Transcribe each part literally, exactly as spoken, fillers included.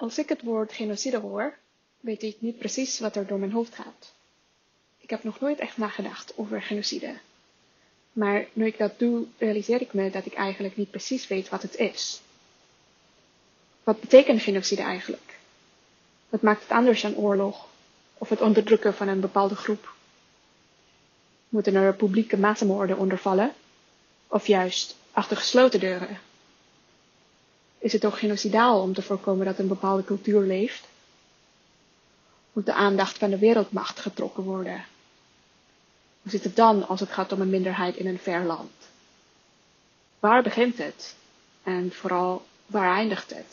Als ik het woord genocide hoor, weet ik niet precies wat er door mijn hoofd gaat. Ik heb nog nooit echt nagedacht over genocide. Maar nu ik dat doe, realiseer ik me dat ik eigenlijk niet precies weet wat het is. Wat betekent genocide eigenlijk? Wat maakt het anders dan oorlog of het onderdrukken van een bepaalde groep? Moeten er publieke massamoorden onder vallen? Of juist achter gesloten deuren? Is het ook genocidaal om te voorkomen dat een bepaalde cultuur leeft? Moet de aandacht van de wereldmacht getrokken worden? Hoe zit het dan als het gaat om een minderheid in een ver land? Waar begint het? En vooral, waar eindigt het?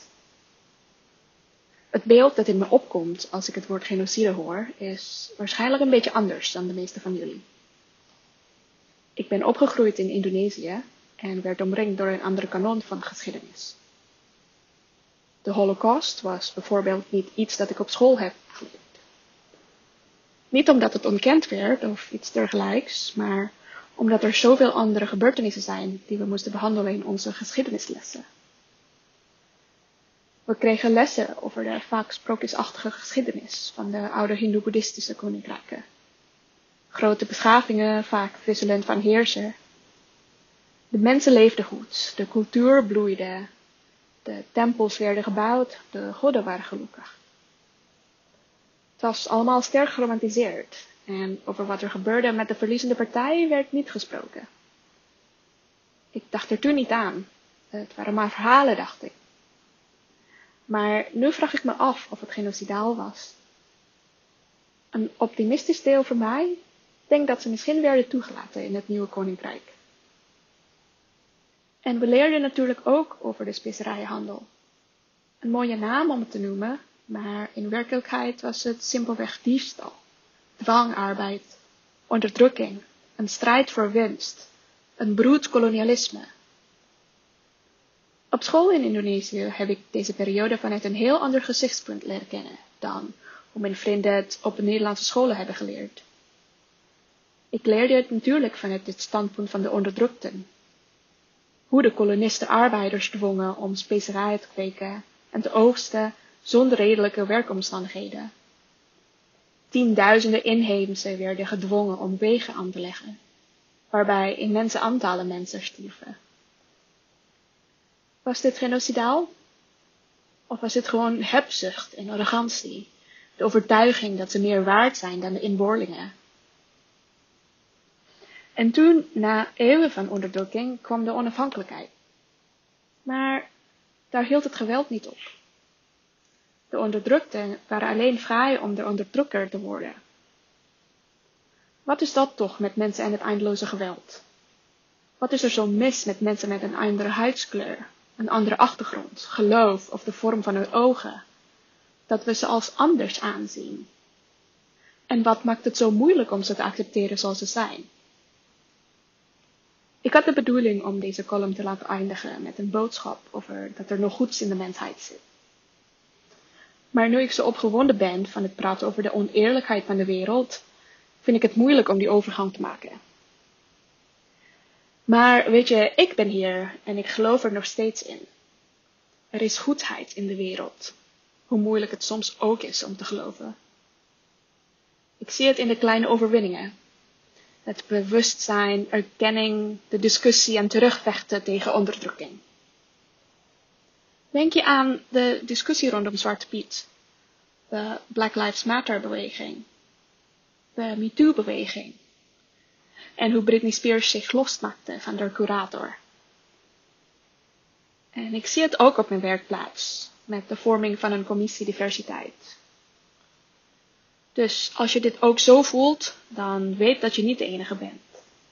Het beeld dat in me opkomt als ik het woord genocide hoor, is waarschijnlijk een beetje anders dan de meeste van jullie. Ik ben opgegroeid in Indonesië en werd omringd door een andere kanon van geschiedenis. De Holocaust was bijvoorbeeld niet iets dat ik op school heb geleerd. Niet omdat het ontkend werd of iets dergelijks, maar omdat er zoveel andere gebeurtenissen zijn die we moesten behandelen in onze geschiedenislessen. We kregen lessen over de vaak sprookjesachtige geschiedenis van de oude hindoe-boeddhistische koninkrijken. Grote beschavingen, vaak wisselend van heerser. De mensen leefden goed, de cultuur bloeide, de tempels werden gebouwd, de goden waren gelukkig. Het was allemaal sterk geromantiseerd en over wat er gebeurde met de verliezende partij werd niet gesproken. Ik dacht er toen niet aan, het waren maar verhalen, dacht ik. Maar nu vraag ik me af of het genocidaal was. Een optimistisch deel van mij denkt dat ze misschien werden toegelaten in het nieuwe koninkrijk. En we leerden natuurlijk ook over de specerijenhandel. Een mooie naam om het te noemen, maar in werkelijkheid was het simpelweg diefstal, dwangarbeid, onderdrukking, een strijd voor winst, een broed kolonialisme. Op school in Indonesië heb ik deze periode vanuit een heel ander gezichtspunt leren kennen dan hoe mijn vrienden het op de Nederlandse scholen hebben geleerd. Ik leerde het natuurlijk vanuit het standpunt van de onderdrukten. Hoe de kolonisten arbeiders dwongen om specerijen te kweken en te oogsten zonder redelijke werkomstandigheden. Tienduizenden inheemsen werden gedwongen om wegen aan te leggen, waarbij immense aantallen mensen stierven. Was dit genocidaal? Of was dit gewoon hebzucht en arrogantie, de overtuiging dat ze meer waard zijn dan de inboorlingen? En toen, na eeuwen van onderdrukking, kwam de onafhankelijkheid. Maar daar hield het geweld niet op. De onderdrukten waren alleen vrij om de onderdrukker te worden. Wat is dat toch met mensen en het eindeloze geweld? Wat is er zo mis met mensen met een andere huidskleur, een andere achtergrond, geloof of de vorm van hun ogen, dat we ze als anders aanzien? En wat maakt het zo moeilijk om ze te accepteren zoals ze zijn? Ik had de bedoeling om deze column te laten eindigen met een boodschap over dat er nog goeds in de mensheid zit. Maar nu ik zo opgewonden ben van het praten over de oneerlijkheid van de wereld, vind ik het moeilijk om die overgang te maken. Maar weet je, ik ben hier en ik geloof er nog steeds in. Er is goedheid in de wereld, hoe moeilijk het soms ook is om te geloven. Ik zie het in de kleine overwinningen. Het bewustzijn, erkenning, de discussie en terugvechten tegen onderdrukking. Denk je aan de discussie rondom Zwarte Piet, de Black Lives Matter beweging, de MeToo beweging en hoe Britney Spears zich losmaakte van haar curator. En ik zie het ook op mijn werkplaats met de vorming van een commissie diversiteit. Dus als je dit ook zo voelt, dan weet dat je niet de enige bent.